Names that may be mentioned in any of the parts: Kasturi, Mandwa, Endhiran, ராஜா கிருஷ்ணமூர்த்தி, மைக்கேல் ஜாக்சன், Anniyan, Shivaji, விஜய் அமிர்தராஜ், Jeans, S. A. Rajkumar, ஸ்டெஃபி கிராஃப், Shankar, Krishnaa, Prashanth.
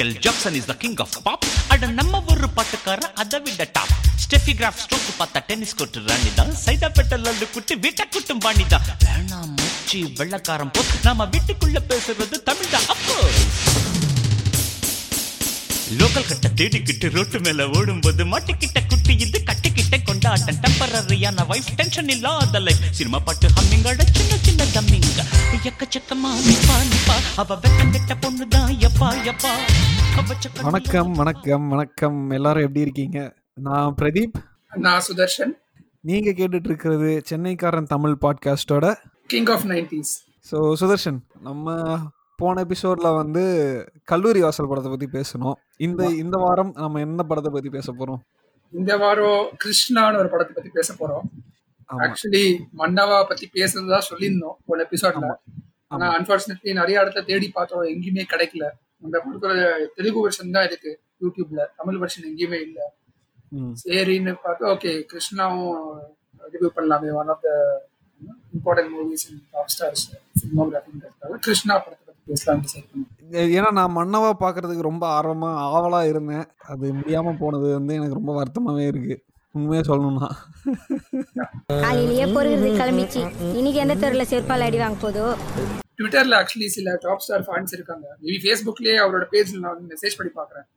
மைக்கேல் ஜாக்சன் is the king of pop. அட நம்ம ஒரு பாட்டுக்காரன் அதை விட டாப். ஸ்டெஃபி கிராஃப் ஸ்ட்ரோக் பார்த்தா டென்னிஸ் கோர்ட் ராணி தான். சைடா பெட்டல் அள்ளு குட்டி வீட்டை குட்டும் பாணி தான். வேணா மூச்சி வெள்ளக்காரம் போ, நாம வீட்டுக்குள்ள பேசுறது தமிழ் தான். அப்போ லோக்கல் கட்ட தேடிக்கிட்டு ரோட்டு மேல ஓடும் போது மாட்டிக்கிட்ட குட்டி இது கட்டிக்கிட்ட கொண்டாட்டம். டெம்பரரியான வைஃப் டென்ஷன் இல்லாத லைஃப். சினிமா பாட்டு ஹம்மிங்கோட சின்ன சின்ன தம்மிங்க. எக்கச்சக்கமா நிப்பா நிப்பா அவ வெக்கங்கிட்ட பொண்ணுதான் எப்பா எப்பா. வணக்கம் வணக்கம் வணக்கம், எல்லாரும் எப்படி இருக்கீங்க? நான் பிரதீப். நான் சுதர்ஷன். நீங்க கேட்டுட்டு இருக்கிறது சென்னைக்காரன் தமிழ் பாட்காஸ்டோட king of 90s. So Sudarshan, நம்ம போன எபிசோட்ல வந்து கல்லூரி வாசல் படத்தை பத்தி பேசணும். இந்த வாரம் நம்ம என்ன படத்தை பத்தி பேச போறோம்? இந்த வாரம் கிருஷ்ணான்னு ஒரு படத்தை பத்தி பேச போறோம். ஆக்சுவலி மண்டவா பத்தி பேசுறதா சொல்லியிருந்தோம் போன எபிசோட்ல. ஆனா அன்பார்ச்சுனேட்லி நிறைய இடத்துல தேடி பார்த்தோம், எங்கேயுமே கிடைக்கல. அந்த கொடுக்குற தெலுங்கு வெர்ஷன் தான் இருக்கு யூடியூப்ல, தமிழ் வெர்ஷன் எங்கேயுமே இல்லை. சரின்னு பார்த்து ஓகே கிருஷ்ணாவும் ரிவ்யூ பண்ணலாமே, one of the important movies in top stars சினிமாகிராஃபிங்கிறதுக்காக கிருஷ்ணா படத்தை ஏன்னா நான் மன்னவா பாக்குறதுக்கு ரொம்ப ஆர்வமா ஆவலா இருந்தேன். அது முடியாம போனது வந்து எனக்கு ரொம்ப வருத்தமாவே இருக்கு உண்மையா சொல்லணும்னா. காலையிலேயே போறது கிளம்பிச்சு. இன்னைக்கு எந்த தெருல சேர்ப்பால் அடி வாங்க போதோ. ட்விட்டர்ல ஆக்சுவலி சில டாப் ஸ்டார் ஃபேன்ஸ் இருக்காங்க. மேபி ஃபேஸ்புக்லயே அவரோட பேஜ்ல நான் மெசேஜ் பண்ணி பாக்குறேன்,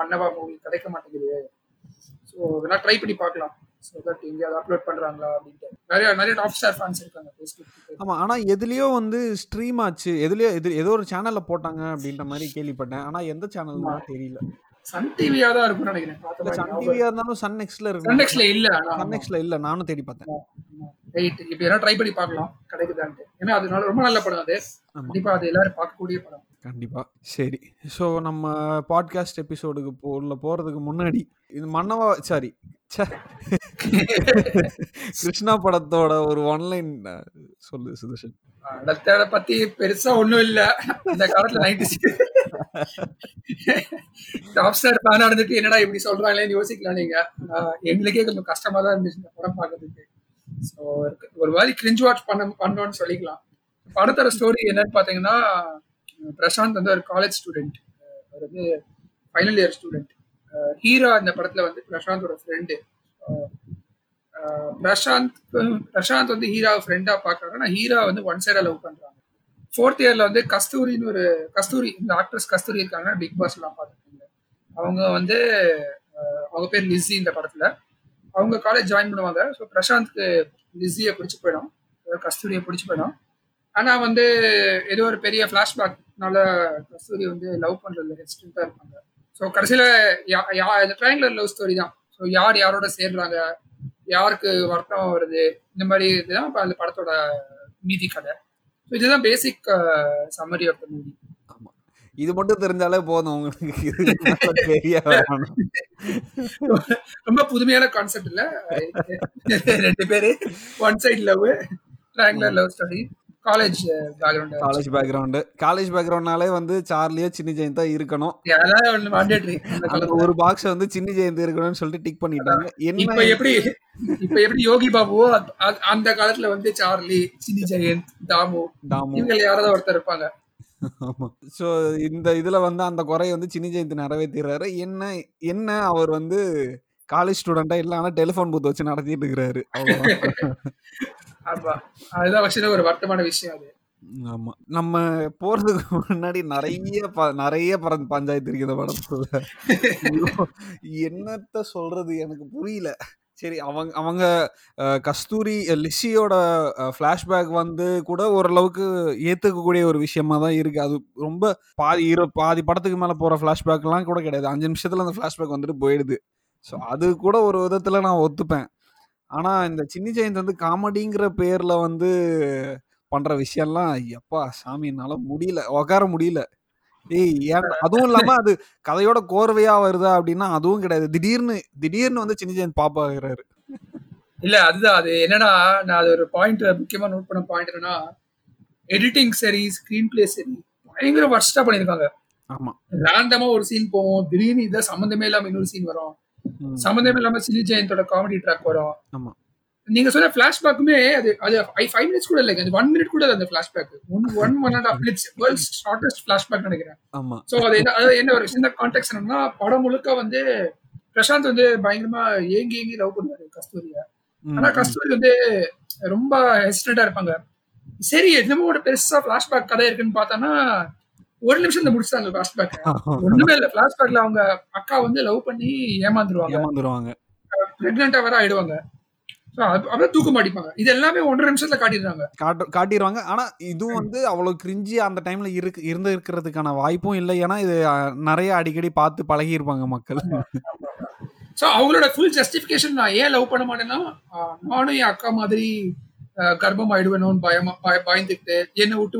மன்னவா மூவி கிடைக்க மாட்டேங்குது, சோ வேணா ட்ரை பண்ணி பார்க்கலாம். கண்டிப்பா சரி. சோ நம்ம பாட்காஸ்ட் எபிசோடுக்கு போறதுக்கு முன்னாடி இது மன்னவா சாரி கிருஷ்ணா படத்தோட ஒரு ஒன்லைன் சொல்லு சுதர்ஷன். படத்தை பத்தி பெருசா ஒண்ணும் இல்ல. இந்த காலத்துல டாப் ஸ்டார் ஃபேனா இருந்துட்டு என்னடா இப்படி சொல்றாங்களேன்னு யோசிக்கலாம் நீங்க. எங்களுக்கே கொஞ்சம் கஷ்டமா தான் இருந்துச்சு இந்த படம் பாக்குறதுக்கு. ஸோ ஒரு மாதிரி கிரிஞ்ச் வாட்ச் பண்ணோன்னு சொல்லிக்கலாம். படத்தோட ஸ்டோரி என்னன்னு பாத்தீங்கன்னா, பிரசாந்த் வந்து ஒரு காலேஜ் ஸ்டூடெண்ட், அவர் வந்து ஃபைனல் இயர் ஸ்டூடெண்ட். ஹீரா இந்த படத்துல வந்து பிரசாந்தோட ஃப்ரெண்டு. பிரசாந்த் வந்து ஹீராவை ஃப்ரெண்டா பாக்குறாங்க. ஆனா ஹீரா வந்து ஒன் சைடா லவ் பண்றாங்க. ஃபோர்த் இயர்ல வந்து கஸ்தூரின்னு ஒரு கஸ்தூரி, இந்த ஆக்ட்ரஸ் கஸ்தூரி இருக்காங்க, பிக் பாஸ் எல்லாம் பாத்துருக்காங்க. அவங்க வந்து அவங்க பேர் லிஸி இந்த படத்துல. அவங்க காலேஜ் ஜாயின் பண்ணுவாங்க. ஸோ பிரசாந்த்க்கு லிஸியை பிடிச்சி போயிடும், கஸ்தூரியை பிடிச்சி போயிடும். ஆனா வந்து ஏதோ ஒரு பெரிய ஃபிளாஷ்பேக்னால கஸ்தூரி வந்து லவ் பண்றதுல ஹெஸ்டா இருப்பாங்க. ஸோ கடைசியில ட்ரையாங்குலர் லவ் ஸ்டோரி தான். ஸோ யார் யாரோட சேர்றாங்க, யாருக்கு வருத்தம் வருது, இந்த மாதிரி இதுதான் இப்போ அந்த படத்தோட மீதி கதை. ஸோ இதுதான் basic summary of the movie. ஆமாம், இது மட்டும் தெரிஞ்சாலே போதும் உங்களுக்கு. ரொம்ப புதுமையான கான்செப்ட் இல்லை? ரெண்டு பேரு one side love, triangular love story. College பேக்ரவுண்ட்னாலே வந்து சார்லியோ சின்ன ஜெயந்த் தான் இருக்கணும். ஒரு பாக்ஸ் வந்து சின்ன ஜெயந்த் இருக்கணும்னு சொல்லிட்டு டிக் பண்ணிட்டாங்க. என்ன எப்படி யோகி பாபுவோ அந்த காலத்துல வந்து சார்லி, சின்ன ஜெயந்த், தாமு இவங்க யாராவது ஒருத்தர் இருப்பாங்க. ஆமா, சோ இந்த இதுல வந்து அந்த குறை வந்து சின்ன ஜெயந்த் நிறைவேற்றிடுறாரு. என்ன அவர் வந்து காலேஜ் ஸ்டூடெண்டா இல்ல, ஆனா டெலிபோன் பூத் வச்சு நடத்திட்டு இருக்கிறாரு. அதுதான் ஒரு வருத்தமான விஷயம் அது. ஆமா, நம்ம போறதுக்கு முன்னாடி நிறைய பஞ்சாயத்து இருக்கு இந்த படத்துல. என்னத்த சொல்றது எனக்கு புரியல. சரி, அவங்க கஸ்தூரி லிஷியோட ஃப்ளாஷ்பேக் வந்து கூட ஓரளவுக்கு ஏற்றுக்கக்கூடிய ஒரு விஷயமா தான் இருக்கு. அது ரொம்ப பாதி படத்துக்கு மேல போற ஃப்ளாஷ்பேக்லாம் கூட கிடையாது. 5 நிமிஷத்துல அந்த ஃப்ளாஷ்பேக் வந்துட்டு போயிடுது. ஸோ அது கூட ஒரு விதத்தில் நான் ஒத்துப்பேன். ஆனால் இந்த சின்ன ஜெயந்த் வந்து காமெடிங்கிற பேரில் வந்து பண்ணுற விஷயம்லாம் எப்பா சாமி என்னால் உட்கார முடியல. அதுவும் இல்லாமல் அது கதையோட கோர்வையாக வருதா அப்படின்னா அதுவும் கிடையாது. திடீர்னு வந்து சின்ன ஜெயந்த் பாப்பாகிறாரு. இல்லை அதுதான் அது என்னன்னா, நான் அது ஒரு பாயிண்ட் முக்கியமாக நோட் பண்ண பாயிண்ட் என்னன்னா, எடிட்டிங் சரி ஸ்க்ரீன் பிளே சரி பயங்கர வர்ஸ்டா பண்ணியிருக்காங்க. ஆமாம், ரேண்டமா ஒரு சீன் போவோம், திடீர்னு இதை சம்மந்தமே இல்லாமல் இன்னொரு சீன் வரும், சம்மந்தமே இல்லாம சினி ஜெயந்தோட காமெடி ட்ராக் வரும். நீங்க சொன்ன பிளாஷ்பேக்குமே அது அது 5 minutes கூட இல்லைங்க, அது 1 minute கூட அந்த flashback 1.5 minutes world's shortest flashback நினைக்கிறேன். ஆமா. சோ அது என்ன ஒரு சின்ன கான்டெக்ஸ்ட் என்னன்னா, படம் முழுக்க வந்து பிரசாந்த் வந்து பயங்கரமா ஏங்கி லவ் பண்ணுவாரு கஸ்தூரியா. ஆனா கஸ்தூரி வந்து ரொம்ப ஹெசிடண்டா இருப்பாங்க. சரி என்னமோ ஒரு பெருசா பிளாஷ்பேக் கதை இருக்குன்னு பார்த்தோன்னா 1 நிமிஷம் தான் முடிச்சாங்க பிளாஷ்பேக். ஒண்ணுமே இல்லை பிளாஷ்பேக்ல அவங்க அக்கா வந்து லவ் பண்ணி ஏமாந்துருவாங்க, பிரெக்னென்டா வேற ஆயிடுவாங்க, தூக்கமாடிப்பாங்க. இது எல்லாமே 1.5 நிமிஷத்துல காட்டிடுறாங்க. ஆனா இதுவும் வந்து அவ்வளவு கிரிஞ்சி அந்த டைம்ல இருக்கிறதுக்கான வாய்ப்பும் இல்லை, ஏன்னா இது நிறைய அடிக்கடி பார்த்து பழகி இருப்பாங்க மக்கள். சோ அவங்களோட ஃபுல் ஜஸ்டிஃபிகேஷன், நான் ஏன் லவ் பண்ண மாட்டேன்னா நானும் என் அக்கா மாதிரி கர்ப்பம் ஆயிடுவேணும்னு பயந்துக்கிட்டு என்னை விட்டு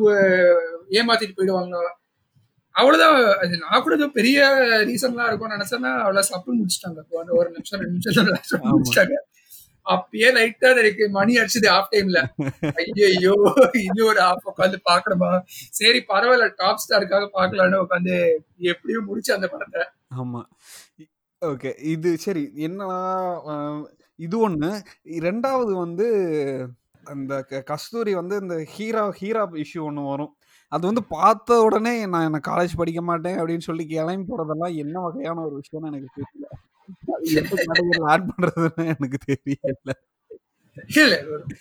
ஏமாத்திட்டு போயிடுவாங்களா, அவ்வளவுதான். நான் கூட ஏதோ பெரிய ரீசன்லாம் இருக்கும்னு நினைச்சேன்னா அவ்வளவு சப்பு முடிச்சுட்டாங்க 1 நிமிஷம் 2 நிமிஷம் முடிச்சுட்டாங்க. அப்பயே லைட்டா இருக்கு, மணி அடிச்சது ஆஃப் டைம்ல. ஐயோ இன்னும் ஒரு ஆஃப் உட்காந்து பாக்கணுமா, சரி பரவாயில்ல டாப் ஸ்டாருக்காக பாக்கலான்னு உட்காந்து எப்படியும் முடிச்சு அந்த படத்தை. ஆமா ஓகே இது சரி. என்னன்னா இது ஒண்ணு. ரெண்டாவது வந்து அந்த கஸ்தூரி வந்து இந்த ஹீரா இஷ்யூ ஒண்ணு வரும். அது வந்து பார்த்த உடனே நான் காலேஜ் படிக்க மாட்டேன் அப்படின்னு சொல்லி கிளம்பி போறதெல்லாம் என்ன வகையான ஒரு விஷயம்னு எனக்கு தெரியல. எனக்கு தெரியல,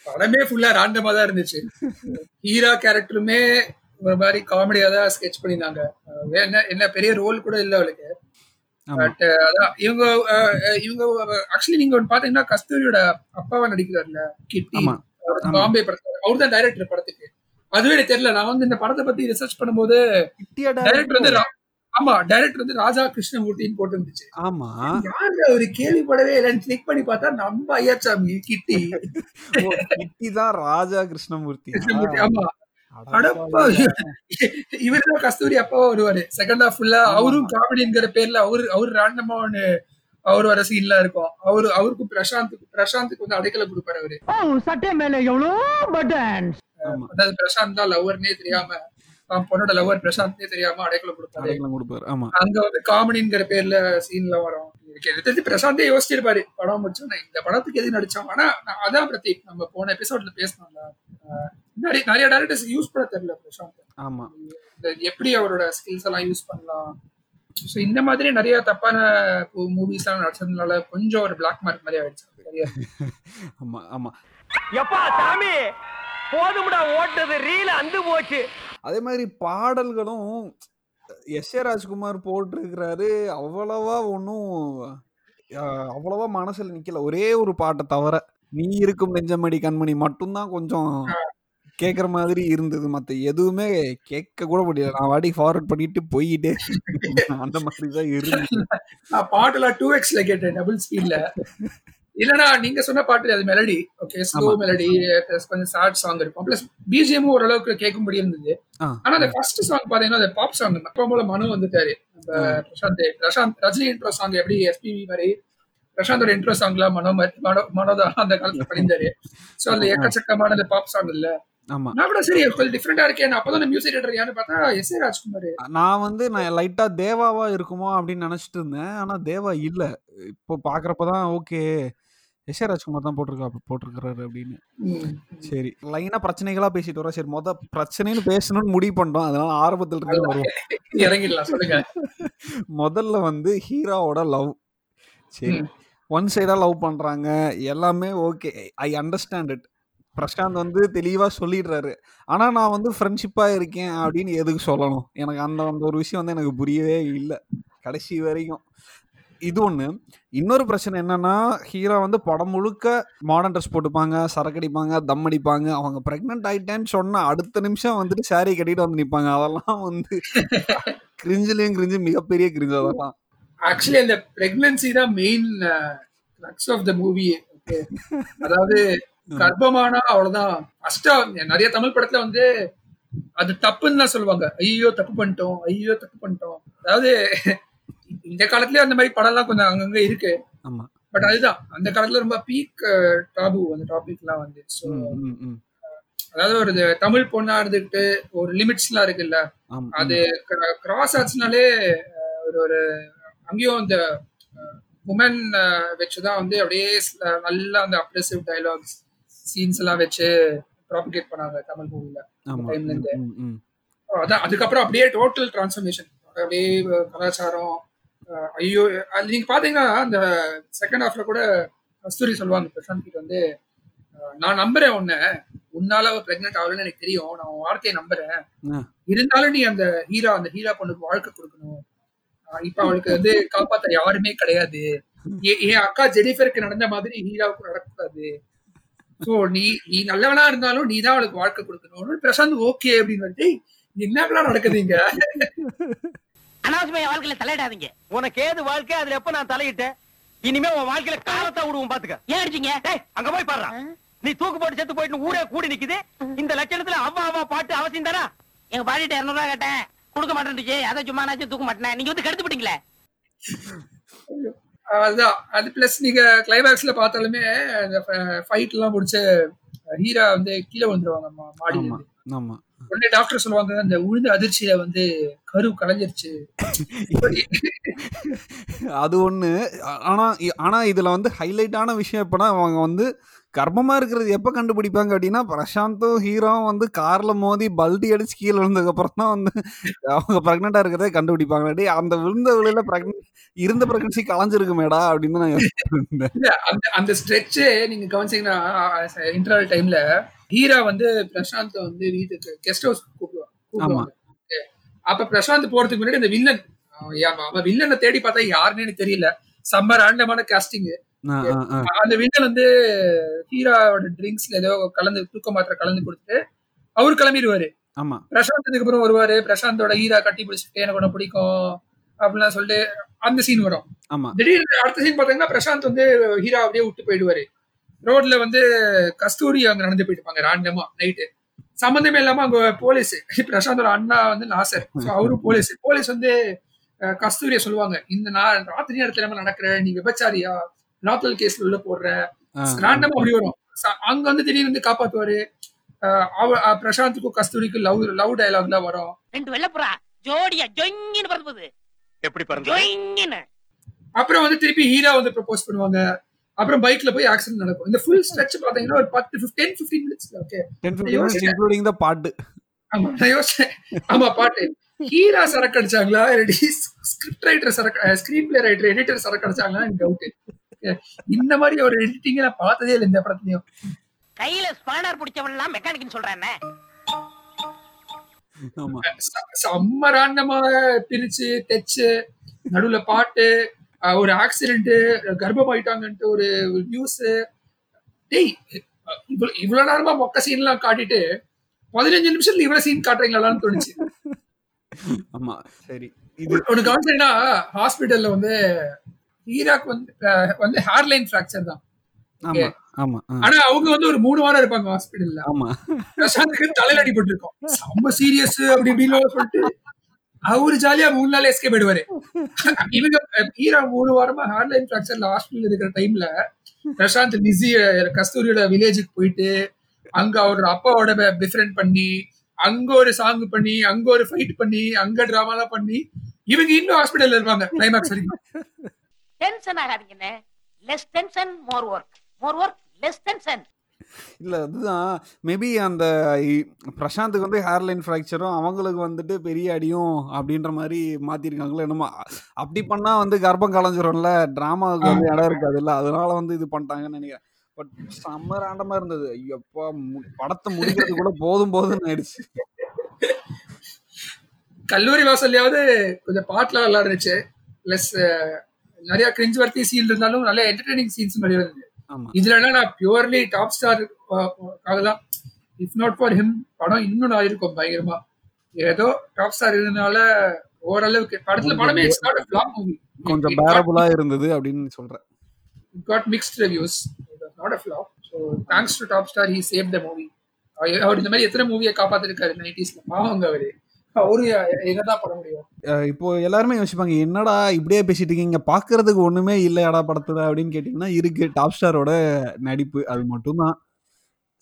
படமே ஃபுல்லா ராண்டமா தான் இருந்துச்சு. ஹீரா கேரக்டருமே ஒரு மாதிரி காமெடியா தான் ஸ்கெட்ச் பண்ணிருந்தாங்க, என்ன பெரிய ரோல் கூட இல்லை அவளுக்கு. பட் அதான் இவங்க இவங்க ஆக்சுவலி நீங்க பாத்தீங்கன்னா கஸ்தூரியோட அப்பாவா நடிக்கிறாருல கிட்டி, பாம்பே படத்துல அவர் தான் டைரக்டர் படத்துக்கு. அதுவே எனக்கு தெரியல, நான் வந்து இந்த படத்தை பத்தி ரிசர்ச் பண்ணும்போது டைரக்டர் வந்து ஆமா டைரக்டர் வந்து ராஜா கிருஷ்ணமூர்த்தின்னு போட்டு இருந்துச்சு. ஆமா யாரு ஒரு கேள்விப்படவே இல்லைன்னு கிளிக் பண்ணி பார்த்தா நம்ம ஐயாச்சாமி கிட்டி கிட்டிதான் ராஜா கிருஷ்ணமூர்த்தி. ஆமா அடப்பா, இவருதான் கஸ்தூரி அப்பாவா வருவாரு செகண்ட் ஹாஃப் ஃபுல்லா. அவரும் காமெடிங்கிற பேர்ல அவரு ராண்டமா ஒன்னு அவரு வர சீன்லாம் இருக்கும். அவருக்கு பிரசாந்துக்கு வந்து அடைக்கல கொடுப்பாரு அவரு. அதாவது பிரசாந்த் தான் லவ்வர்னே தெரியாம, பொண்ணோட லவ்வர் பிரசாந்த்னே தெரியாம அடைக்கல கொடுப்பாரு. அங்க வந்து காமெடிங்கிற பேர்ல சீன்ல வரும். தெரிஞ்சு பிரசாந்தே யோசிச்சிருப்பாரு படம் முடிச்சோன்னா இந்த படத்துக்கு எது நடிச்சோம். ஆனா அதான் பிரதீப் நம்ம போன எபிசோட்ல பேசணும்ல, நிறைய டைரக்டர்ஸ் யூஸ் பண்ண தெரியல பிரசாந்த், எப்படி அவரோட ஸ்கில்ஸ் எல்லாம் யூஸ் பண்ணலாம். சோ இந்த மாதிரி நிறைய தப்பான மூவிஸ் எல்லாம் நடச்சதுனால கொஞ்சம் ஒரு பிளாக் மார்க் மாதிரி ஆயிடுச்சு. ஆமா ஆமா எப்பா சாமி போதும்டா ஓட்டது ரீல அந்து போச்சு. அதே மாதிரி பாடல்களும் எஸ் ஏ ராஜ்குமார் போட்டிருக்கிறாரு, அவ்வளவா ஒன்றும் அவ்வளவா மனசுல நிக்கல. ஒரே ஒரு பாட்டை தவிர நீ இருக்கும் நெஞ்சமடி கண்மணி மட்டும்தான் கொஞ்சம் கேக்குற மாதிரி இருந்தது, மத்த எதுவுமே கேட்க கூட முடியல. நான் வாடி ஃபார்வர்ட் பண்ணிட்டு போயிட்டே அந்த மாதிரிதான் இருந்தது. நான் பாட்டெல்லாம் 2x கேட்டேன் டபுள் ஸ்பீட்ல. இல்லனா நீங்க சொன்ன பாட்டு அது melody okay slow melody plus கொஞ்சம் சாட் சாங் இருக்கும், பிளஸ் பிஜிஎம் ஓரளவுக்கு கேட்கும்படி இருந்தது. ஆனா அந்த ஃபர்ஸ்ட் சாங் பாத்தீங்கன்னா அது பாப் சாங், அப்பா மூலம் மனு வந்துட்டாரு பிரசாந்த். ரஜினி இன்ட்ரோ சாங் எப்படி எஸ்பிவி மாதிரி பிரசாந்தோட இன்ட்ரோ சாங் எல்லாம் மனோதான் அந்த காலத்துல பண்ணியிருந்தாரு. சோ அந்த எக்கச்சக்கமான அந்த பாப் சாங் இல்ல. நான் கூட சரி டிஃப்ரெண்டா இருக்கேன் அப்பதான் மியூசிக் டேரக்டர் யாரு பார்த்தா எஸ் ஏ ராஜ்குமார். நான் லைட்டா தேவாவா இருக்குமோ அப்படின்னு நினைச்சிட்டு இருந்தேன், ஆனா தேவா இல்ல. இப்போ பாக்குறப்பதான் ஓகே எஸ் ஏ ராஜ்குமார் தான் போட்டிருக்காரு அப்படின்னு. சரி லைனா பிரச்சனைகளா பேசிட்டு வரோம். சரி மொத பிரச்சனைன்னு பேசணும்னு முடிவு பண்றோம், அதனால ஆரம்பத்துல இருந்து வரும் இறங்கிடலாம். சொல்லுங்க முதல்ல வந்து ஹீராவோட லவ். சரி ஒன் சைடா லவ் பண்றாங்க எல்லாமே okay, I understand it. Prashanth வந்து தெளிவா சொல்லிடுறாரு, ஆனா நான் வந்து ஃப்ரெண்ட்ஷிப்பா இருக்கேன் அப்படின்னு எதுக்கு சொல்லணும். எனக்கு அந்த ஒரு விஷயம் வந்து எனக்கு புரியவே இல்லை கடைசி வரைக்கும். இது ஒண்ணு. இன்னொரு பிரச்சனை என்னன்னா, ஹீரா வந்து படம் முழுக்க மாடர்ன் ட்ரெஸ் போட்டுப்பாங்க, சரக்கடிப்பாங்க, தம் அடிப்பாங்க. அவங்க பிரெக்னென்ட் ஆயிட்டேன்னு சொன்னா அடுத்த நிமிஷம் வந்துட்டு சாரி கட்டிட்டு வந்து நிப்பாங்க. அதெல்லாம் வந்து கிரிஞ்சிலையும் கிரிஞ்சு மிகப்பெரிய கிரிஞ்சு. அதெல்லாம் ஆக்சுவலி அந்த பிரெக்னன்சி தான் main crux of the movie. அதாவது கர்ப்பமானா அவ்வளவுதான் கஷ்டம். நிறைய தமிழ் படத்துல வந்து அது தப்புன்னு தான் சொல்லுவாங்க, ஐயோ தப்பு பண்ணிட்டோம் ஐயோ தப்பு பண்ணிட்டோம். அதாவது இந்த காலத்துலயே அந்த மாதிரி படம் எல்லாம் கொஞ்சம் அங்கங்க இருக்கு. பட் அதுதான் அந்த காலத்துல ரொம்ப பீக் டாபு அந்த டாபிக் எல்லாம் வந்து. அதாவது ஒரு தமிழ் பொண்ணா இருந்துகிட்டு ஒரு லிமிட்ஸ் எல்லாம் இருக்குல்ல, அது கிராஸ் ஆச்சுனாலே ஒரு அங்கேயும் இந்த உமன் வச்சுதான் வந்து அப்படியே நல்லா அந்த அப்ரெசிவ் டயலாக்ஸ் சீன்ஸ் எல்லாம் வச்சு ப்ராபகேட் பண்ணாங்க தமிழ் மூவில டைம்ல இருந்து. அதான் அதுக்கப்புறம் அப்படியே டோட்டல் டிரான்ஸ்ஃபர்மேஷன், அப்படியே கலாச்சாரம். ஐயோ நீங்க பாத்தீங்கன்னா அந்த செகண்ட் ஹாஃப்ல கூட கஸ்தூரி சொல்லுவாங்க பிரசாந்த் கிட்ட வந்து, நான் நம்புறேன் உன்ன, உன்னால பிரெக்னென்ட் ஆகலன்னு எனக்கு தெரியும், நான் உன் வார்த்தையை நம்புறேன், இருந்தாலும் நீ அந்த ஹீரா பொண்ணுக்கு வாழ்க்கை கொடுக்கணும், இப்ப அவளுக்கு வந்து காப்பாத்த யாருமே கிடையாது, என் அக்கா ஜெனிஃபருக்கு நடந்த மாதிரி ஹீராவுக்கு நடக்கூடாது, சோ நீ நல்லவனா இருந்தாலும் நீ தான் அவளுக்கு வாழ்க்கை கொடுக்கணும். பிரசாந்த் ஓகே அப்படின்னு வந்து என்னெல்லாம் நடக்குதுங்க, அனாவசியமா வாழ்க்கையில தலையிடாதீங்க, உனக்கு ஏது வாழ்க்கை அதுல எப்ப நான் தலையிட்டேன், இனிமே உன் வாழ்க்கையில காலத்தை விடுவோம் பாத்துக்க. ஏன் அடிச்சீங்க? அங்க போய் பாரு, நீ தூக்கு போட்டு செத்து போயிட்டு ஊரே கூடி நிக்குது, இந்த லட்சணத்துல அவ்வா பாட்டு அவசியம் தானா? எங்க பாடிட்டு 200 கேட்டேன் கொடுக்க மாட்டேன்னுச்சு, அதான் சும்மா நாச்சும் தூக்க மாட்டேன், நீங்க வந்து கெடுத்து போட்டீங்களே. அதான் அது பிளஸ் நீங்க கிளைமேக்ஸ்ல பார்த்தாலுமே அந்த ஃபைட் எல்லாம் முடிச்சு ஹீரா வந்து கீழே வந்துருவாங்க மாடியில. ஆமா, உடனே டாக்டர் சொல்லுவாங்க அந்த உழுந்த அதிர்ச்சியில வந்து கரு கலைஞ்சிருச்சு. அது ஒண்ணு. ஆனா இதுல வந்து ஹைலைட்டான விஷயம் எப்பன்னா, அவங்க வந்து கர்ப்பமா இருக்கிறது எப்ப கண்டுபிடிப்பாங்க அப்படின்னா, பிரசாந்தும் ஹீரோவும் வந்து கார்ல மோதி பல்டி அடிச்சு கீழே விழுந்ததுக்கு அப்புறம் தான் வந்து அவங்க பிரெக்னெண்டா இருக்கிறதே கண்டுபிடிப்பாங்க. அந்த விழுந்த விலையில இருந்த பிரெக்னன்சி கலைஞ்சிருக்கு மேடா அப்படின்னு நான் யோசிச்சிருந்தேன். அந்த ஸ்ட்ரெச்சு நீங்க கவனிச்சீங்கன்னா இன்டர்வல் டைம்ல ஹீரா வந்து பிரசாந்த் வந்து வீட்டுக்கு கெஸ்ட் ஹவுஸ் கூப்பிடுவாங்க. அப்ப பிரசாந்த் போறதுக்கு முன்னாடி இந்த வில்லன், அவன் வில்லனை தேடி பார்த்தா யாருன்னு தெரியல, செம்ம ரேண்டமான காஸ்டிங். அந்த வில்லன் வந்து ஹீராவோட ட்ரிங்க்ஸ்ல ஏதோ கலந்து தூக்க மாத்திரை கலந்து கொடுத்துட்டு அவரு கிளம்பிடுவாரு. ஆமா, பிரசாந்தத்துக்கு அப்புறம் வருவாரு, பிரசாந்தோட ஹீரா கட்டி பிடிச்சிட்டு எனக்கு ஒண்ணு பிடிக்கும் அப்படிலாம் சொல்லிட்டு அந்த சீன் வரும். ஆமா, திடீர்னு அடுத்த சீன் பாத்தீங்கன்னா பிரசாந்த் வந்து ஹீரா அப்படியே விட்டு போயிடுவாரு. ரோட்ல வந்து கஸ்தூரி அங்க நடந்து போயிட்டு இருப்பாங்க ராண்டமா நைட்டு, சம்பந்தமே இல்லாம அங்க போலீஸ், பிரசாந்தோட அண்ணா வந்து நாசர், அவரும் போலீஸ் வந்து கஸ்தூரிய சொல்லுவாங்க, இந்த நான் ராத்திரி நேரத்துல நம்ம நடக்கிறேன், நீ விபச்சாரியா, நாத்தல் கேஸ்ல உள்ள போடுற, ராண்டமா அப்படி வரும். அங்க வந்து திடீர்னு வந்து காப்பாத்துவாரு. பிரசாந்துக்கும் கஸ்தூரிக்கும் லவ் டயலாக் தான் வரும். அப்புறம் வந்து திருப்பி ஹீரா வந்து ப்ரொபோஸ் பண்ணுவாங்க, அப்புறம் பைக்ல போய் ஆக்சிடென்ட் நடக்கும். இந்த ஃபுல் ஸ்ட்ரெச் பாத்தீங்கன்னா ஒரு 10-15 மினிட்ஸ். ஓகே, 10-15 இன்க்ளூடிங் தி பாட்டு. ஆமா, ஆமா பாட்டு. ஹீரா சரக்கு அடிச்சாங்களா, ஸ்கிரிப்ட் ரைட்டர் சரக்கு, ஸ்கிரீன் பிளே ரைட்டர், எடிட்டர் சரக்கு அடிச்சாங்களா எனக்கு டவுட். இந்த மாதிரி ஒரு எடிட்டிங் நான் பார்த்ததே இல்லை இந்த படத்துலயும். கையில ஸ்பானர் பிடிச்சவன் எல்லாம் மெக்கானிக்னு சொல்றானே. ஆமா, சம்மராண்டமா பிரிச்சு தெச்சு நடுவுல பாட்டு, ஒரு ஆக்சிடென்ட், கர்ப்பமாயிட்டாங்கன்ட்டு ஒரு நியூஸ். இவ்வளவு நேரமா மொக்க சீன் எல்லாம் காட்டிட்டு 15 நிமிஷத்துல இவ்வளவு சீன் காட்டுறீங்களான்னு தோணுச்சு. ஆமா, சரி, ஒரு கான்செப்ட்னா ஹாஸ்பிடல்ல வந்து ஹீராக்கு வந்து ஹேர்லைன் பிராக்சர் தான். ஆமா, ஆமா. ஆனா அவங்க வந்து ஒரு 3 வாரம் இருப்பாங்க ஹாஸ்பிடல்ல. ஆமா, பிரசாந்த் தலையில அடிபட்டு இருக்கும், ரொம்ப சீரியஸ் அப்படி இப்படின்னு சொல்லிட்டு அவரு ஜாலியா 3 நாள் எஸ்கேப் ஆயிடுவாரு. இவங்க ஹீரா 3 வாரமா ஹேர்லைன் பிராக்சர்ல ஹாஸ்பிட்டல் இருக்கிற டைம்ல பிரசாந்த் பிஸி கஸ்தூரியோட வில்லேஜுக்கு போயிட்டு அங்க அவரோட அப்பாவோட டிஃபரெண்ட் பண்ணி, அங்க ஒரு சாங் பண்ணி, அங்க ஒரு ஃபைட் பண்ணி, அங்க டிராமாலாம் பண்ணி, இவங்க இன்னும் ஹாஸ்பிட்டல்ல இருப்பாங்க கிளைமேக்ஸ் வரைக்கும். டென்ஷன் ஆகாதீங்க, less tension more work, more work less tension. இல்ல அதுதான் மேபி அந்த பிரசாந்துக்கு வந்து ஹேர்லைன் ஃப்ராக்சரும் அவங்களுக்கு வந்துட்டு பெரிய அடியும் அப்படின்ற மாதிரி மாத்திருக்காங்களோ என்னமோ. அப்படி பண்ணா வந்து கர்ப்பம் கலைஞ்சிரும்ல, டிராமாவுக்கு வந்து இடம் இருக்காது இல்ல, அதனால வந்து இது பண்ணிட்டாங்கன்னு நினைக்கிறேன். பட் செம்ம ராண்டமா இருந்தது. ஐயப்பா, படத்தை முடிக்கிறது கூட போதும் போதும்னு ஆயிடுச்சு. கல்லூரி வாசல்லையாவது கொஞ்சம் பாட்டுலாம் நல்லா இருந்துச்சு, பிளஸ் நிறைய கிரிஞ்ச் வர்த்தி சீன் இருந்தாலும் நல்ல என்டர்டெய்னிங் சீன்ஸ் நிறைய இருந்தது. இதுல என்ன நான் பியூர்லி டாப் ஸ்டார் ஆகலாம், இஃப் நாட் ஃபார் ஹிம் படம் இன்னும் நான் இருக்கும் பயங்கரமா. ஏதோ டாப் ஸ்டார் இருந்தனால ஓரளவுக்கு படமே கொஞ்சம் பேரபுளா இருந்தது அப்படின்னு சொல்றேன். It got mixed reviews, it was not a flop, so thanks to Top Star he saved the movie. அவர் இந்த மாதிரி எத்தனை மூவியை காப்பாத்திருக்காரு 90s ல, பாவங்க அவரு. இப்போ எல்லாருமே யோசிப்பாங்க என்னடா இப்படியே பேசிட்டு இருக்கீங்க, பாக்குறதுக்கு ஒண்ணுமே இல்லையாடா படத்துல அப்படின்னு கேட்டீங்கன்னா இருக்கு. டாப் ஸ்டாரோட நடிப்பு அது மட்டும்தான்,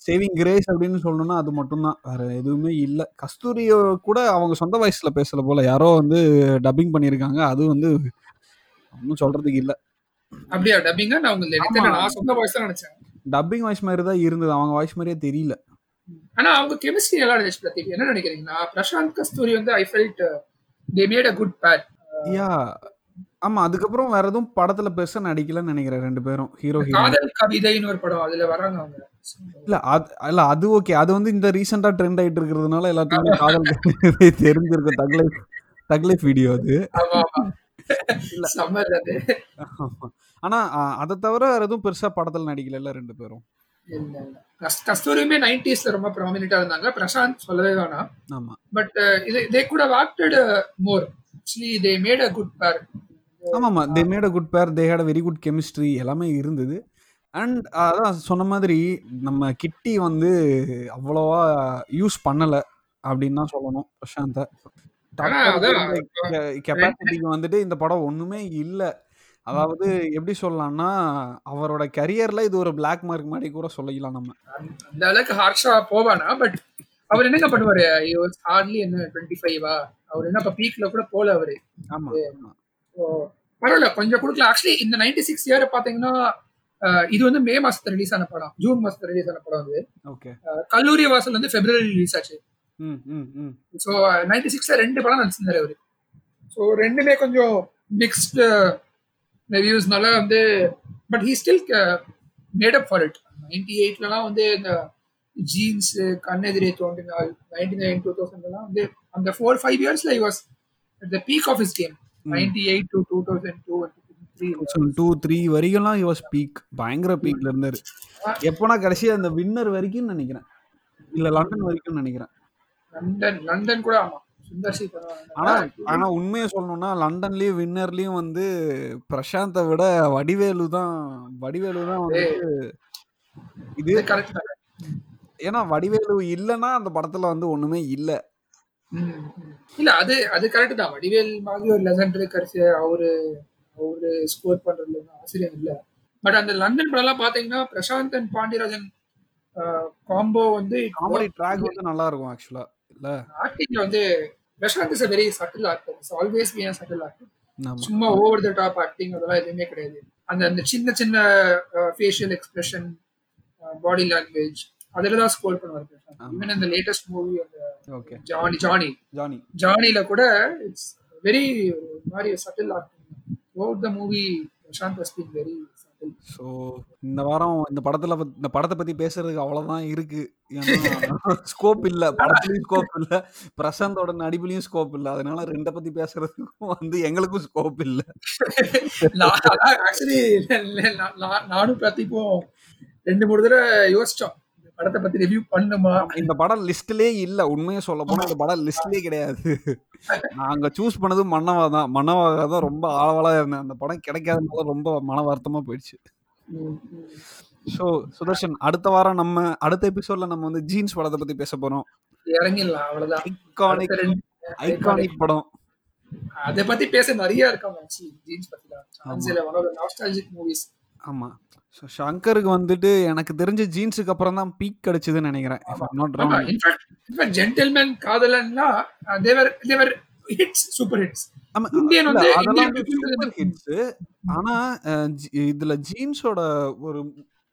சேவிங் கிரேஸ் அப்படின்னு சொல்லணும்னா அது மட்டும்தான், வேற எதுவுமே இல்லை. கஸ்தூரியோ கூட அவங்க சொந்த வாய்ஸ்ல பேசல போல, யாரோ வந்து டப்பிங் பண்ணியிருக்காங்க, அது வந்து ஒன்றும் சொல்றதுக்கு இல்லை. அப்படியே டப்பிங்கா நான் உங்களுக்கு நான் சொன்ன வாய்ஸ் தான் நினைச்சேன். டப்பிங் வாய்ஸ் மாதிரி தான் இருந்தது, அவங்க வாய்ஸ் மாதிரியே தெரியல. ஆனா அவங்க கெமிஸ்ட்ரி நல்லா இருந்துச்சு. பிரதீப் என்ன நினைக்கிறீங்கன்னா பிரசாந்த் கஸ்தூரி வந்து I felt they made a good pair. Yeah ஆமா, அதுக்கப்புறம் வேற எதுவும் படத்துல பெருசா நடிக்கலன்னு நினைக்கிறேன் ரெண்டு பேரும். ஹீரோ காதல் கவிதைன்னு ஒரு படம் அதுல வராங்க அவங்க. இல்ல அது ஓகே, அது வந்து இந்த ரீசெண்டா ட்ரெண்ட் ஆயிட்டு இருக்கிறதுனால எல்லாத்துக்குமே காதல் கவிதை தெரிஞ்சிருக்கும். தக்லைஃப் வீடியோ அது. ஆனா அதை தவிர வேற எதுவும் பெருசா படத்துல நடிக்கல ரெண்டு பேரும். கஸ்தூரியுமே 90s ரொம்ப ப்ராமினென்ட்டா இருந்தாங்க, பிரசாந்த் சொல்லவே வேணாம். ஆமா, but they could have acted more. Actually they made a good pair. ஆமாமா, they made a good pair, they had a very good chemistry, எல்லாமே இருந்தது. அண்ட் அதான் சொன்ன மாதிரி நம்ம கிட்டி வந்து அவ்வளோவா யூஸ் பண்ணல அப்படின்னு தான் சொல்லணும் பிரசாந்தை. கெப்பாசிட்டிக்கு வந்துட்டு இந்த படம் ஒண்ணுமே இல்லை. அதாவது எப்படி சொல்லலாம்னா அவரோட கரியர்ல இது ஒரு பிளாக் மார்க் மாதிரி கூட சொல்லிக்கலாம். நம்ம அந்த அளவுக்கு ஹார்ஷா போவானா, பட் அவர் என்னங்க பண்ணுவாரு, ஹார்ட்லி என்ன 25 அவர் என்ன இப்ப பீக்ல கூட போல அவரு. ஆமா பரவாயில்ல, கொஞ்சம் கொடுக்கல. ஆக்சுவலி இந்த 96 இயர் பாத்தீங்கன்னா இது வந்து மே மாசத்துல ரிலீஸ் ஆன படம், ஜூன் மாசத்துல ரிலீஸ் ஆன படம் அது. ஓகே, கல்லூரி வாசல் வந்து பிப்ரவரி ரிலீஸ் ஆச்சு. சோ 96ல ரெண்டு படம் நடிச்சிருந்தாரு அவரு. சோ ரெண்டுமே கொஞ்சம் மிக்ஸ்டு ரிவ்யூஸ்னால வந்து, but he still made up for it. 98லலாம் வந்து இந்த ஜீன்ஸ், கண்ணெதிரே தோன்றினால், 99 2000லாம் வந்து அந்த 4-5 இயர்ஸ்ல he was at the peak of his game. 98 to 2002 2003 வரைக்கும்லாம் ஹி வாஸ் பீக், பயங்கர பீக்ல இருந்தாரு. எப்போனா கடைசி அந்த வின்னர் வரைக்கும் நினைக்கிறேன், இல்ல லண்டன் வரைக்கும் நினைக்கிறேன். லண்டன் கூட. ஆமா, ஆனா உண்மையை சொல்லணும்னா லண்டன்லயும் வின்னர்லயும் வந்து பிரசாந்தை விட வடிவேலு தான் வந்து இது கரெக்ட். ஏன்னா வடிவேலு இல்லைன்னா அந்த படத்துல வந்து ஒண்ணுமே இல்லை. இல்ல அது கரெக்ட் தான். வடிவேல் மாதிரி ஒரு லெஜண்ட் கடைசி அவரு ஸ்கோர் பண்றது ஆச்சரியம் இல்லை. பட் அந்த லண்டன் படம் எல்லாம் பாத்தீங்கன்னா பிரசாந்த் அண்ட் பாண்டியராஜன் காம்போ வந்து காமெடி ட்ராக் வந்து நல்லா இருக்கும். ஆக்சுவலா இல்ல ஆக்டிங் வந்து Prashanth is a very subtle actor. It's always been a subtle actor. சும்மா ஓவர் தி டாப் ஆக்டிங் அதெல்லாம் எதுவுமே கிடையாது. அந்த சின்ன சின்ன ஃபேஷியல் எக்ஸ்பிரஷன், பாடி லாங்குவேஜ் அதெல்லாம் தான் ஸ்கோர் பண்ணுவார் பிரசாந்த். ஈவன் இந்த லேட்டஸ்ட் மூவி அந்த ஜானில கூட இட்ஸ் வெரி மாதிரி subtle acting. Over the movie Prashanth was being very. So இந்த வாரம் இந்த படத்தை பற்றி பேசுறதுக்கு அவ்வளோதான் இருக்கு. ஸ்கோப் இல்லை, படத்துலையும் ஸ்கோப் இல்லை, பிரசாந்தோட நடிப்புலையும் ஸ்கோப் இல்லை. அதனால ரெண்டை பற்றி பேசுறதுக்கும் வந்து எங்களுக்கும் ஸ்கோப் இல்லை. ஆக்சுவலி நானும் பிரதீப்பும் 2-3 தடவை யோசிச்சோம் படத்தை பத்தி ரிவ்யூ பண்ணுமா. இந்த படம் லிஸ்ட்லயே இல்ல, உண்மையா சொல்ல போனா இந்த படம் லிஸ்ட்லயே கிடையாது. நாங்க சூஸ் பண்ணது மன்னவாதான் ரொம்ப ஆழவலா இருந்தேன். அந்த படம் கிடைக்காதனால ரொம்ப மன வருத்தமா போயிடுச்சு. சோ சுதர்ஷன், அடுத்த வாரம் நம்ம அடுத்த எபிசோட்ல நம்ம வந்து ஜீன்ஸ் படத்தை பத்தி பேச போறோம். இறங்கிடலாம், அவ்வளவுதான். ஐகானிக் படம், அதை பத்தி பேச நிறைய இருக்காங்க. ஆமா, ஸோ ஷங்கருக்கு வந்துட்டு எனக்கு தெரிஞ்ச ஜீன்ஸுக்கு அப்புறம் தான் பீக் கிடைச்சதுன்னு நினைக்கிறேன். If I am not wrong. In fact gentleman காதலன்னா தேவர் ஹிட்ஸ், சூப்பர் ஹிட்ஸ். இந்தியன் வந்து அதெல்லாம் ஹிட்ஸ். ஆனா இதுல ஜீன்ஸோட ஒரு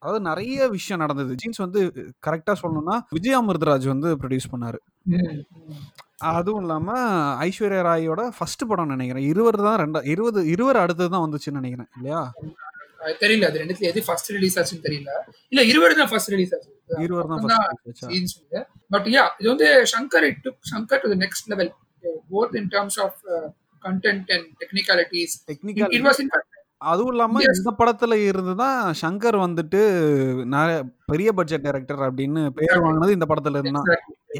அதாவது நிறைய விஷயம் நடந்தது. ஜீன்ஸ் வந்து கரெக்டா சொல்லணும்னா விஜய் அமிர்தராஜ் வந்து ப்ரொடியூஸ் பண்ணாரு. அதுவும் இல்லாம ஐஸ்வர்யா ராயோட ஃபர்ஸ்ட் படம் நினைக்கிறேன். 20 தான் 20 அடுத்தது தான் வந்துச்சுன்னு நினைக்கிறேன், இல்லையா? தெரியல, அது ரெண்டுத்துல எது ஃபர்ஸ்ட் ரிலீஸ் ஆச்சுன்னு தெரியல. இல்ல 20 தான் ஃபர்ஸ்ட் ரிலீஸ் ஆச்சு. 20 தான் ஃபர்ஸ்ட் ரிலீஸ் ஆச்சு. பட் யா, இது வந்து Shankar to the next level, both in terms of content and technicalities. It was in fact அதுவும் இல்லாம இந்த படத்துல இருந்து தான் ஷங்கர் வந்துட்டு பெரிய பட்ஜெட் டைரக்டர் அப்படின்னு பேர் வாங்கினது இந்த படத்துல இருந்தா.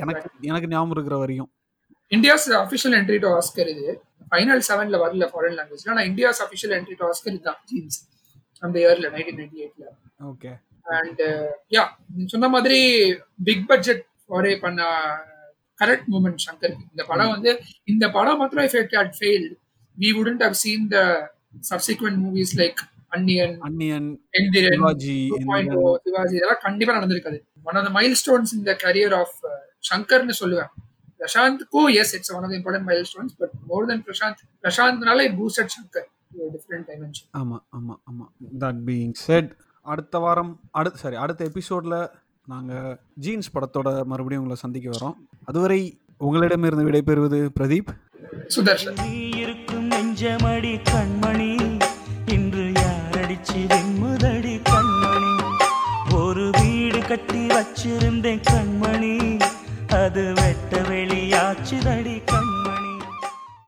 எனக்கு ஞாபகம் இருக்கிற வரையும் India's official entry to Oscar இது. ஃபைனல் 7ல வரல foreign language. ஆனா India's official entry to Oscar இது தான் ஜீன்ஸ். அந்த இயர்ல 1998ல. ஓகே, அண்ட் யா சொன்ன மாதிரி பிக் பட்ஜெட் ஒரே பண்ண கரெக்ட் மூமெண்ட் ஷங்கர். இந்த படம் மட்டும் if it had failed we wouldn't have seen the subsequent movies like Anniyan, Endhiran, Shivaji இதெல்லாம் கண்டிப்பா நடந்திருக்காது. one of the milestones in the career of Shankar னு சொல்லுவேன். Prashanth, yes, it's one of the important milestones, but more than Prashanth, Prashanthனால it boosted Shankar. Different dimension. ஆமா ஆமா ஆமா. That being set, அடுத்த வாரம் அடுத்த எபிசோட்ல நாங்க ஜீன்ஸ் படத்தோட மறுபடியும் உங்களை சந்திக்க வரோம். அதுவரை உங்களிடமிருந்து விடைபெறுவது பிரதீப் சுதர்ஷன். இருக்கும் நெஞ்சமடி கண்மணி, இன்று யாரடிச்சு வெண்முதடி கண்மணி, ஒரு வீடு கட்டி வச்சிருந்தேன் கண்மணி, அது வெட்ட வெளியாச்சுதடி கண்மணி.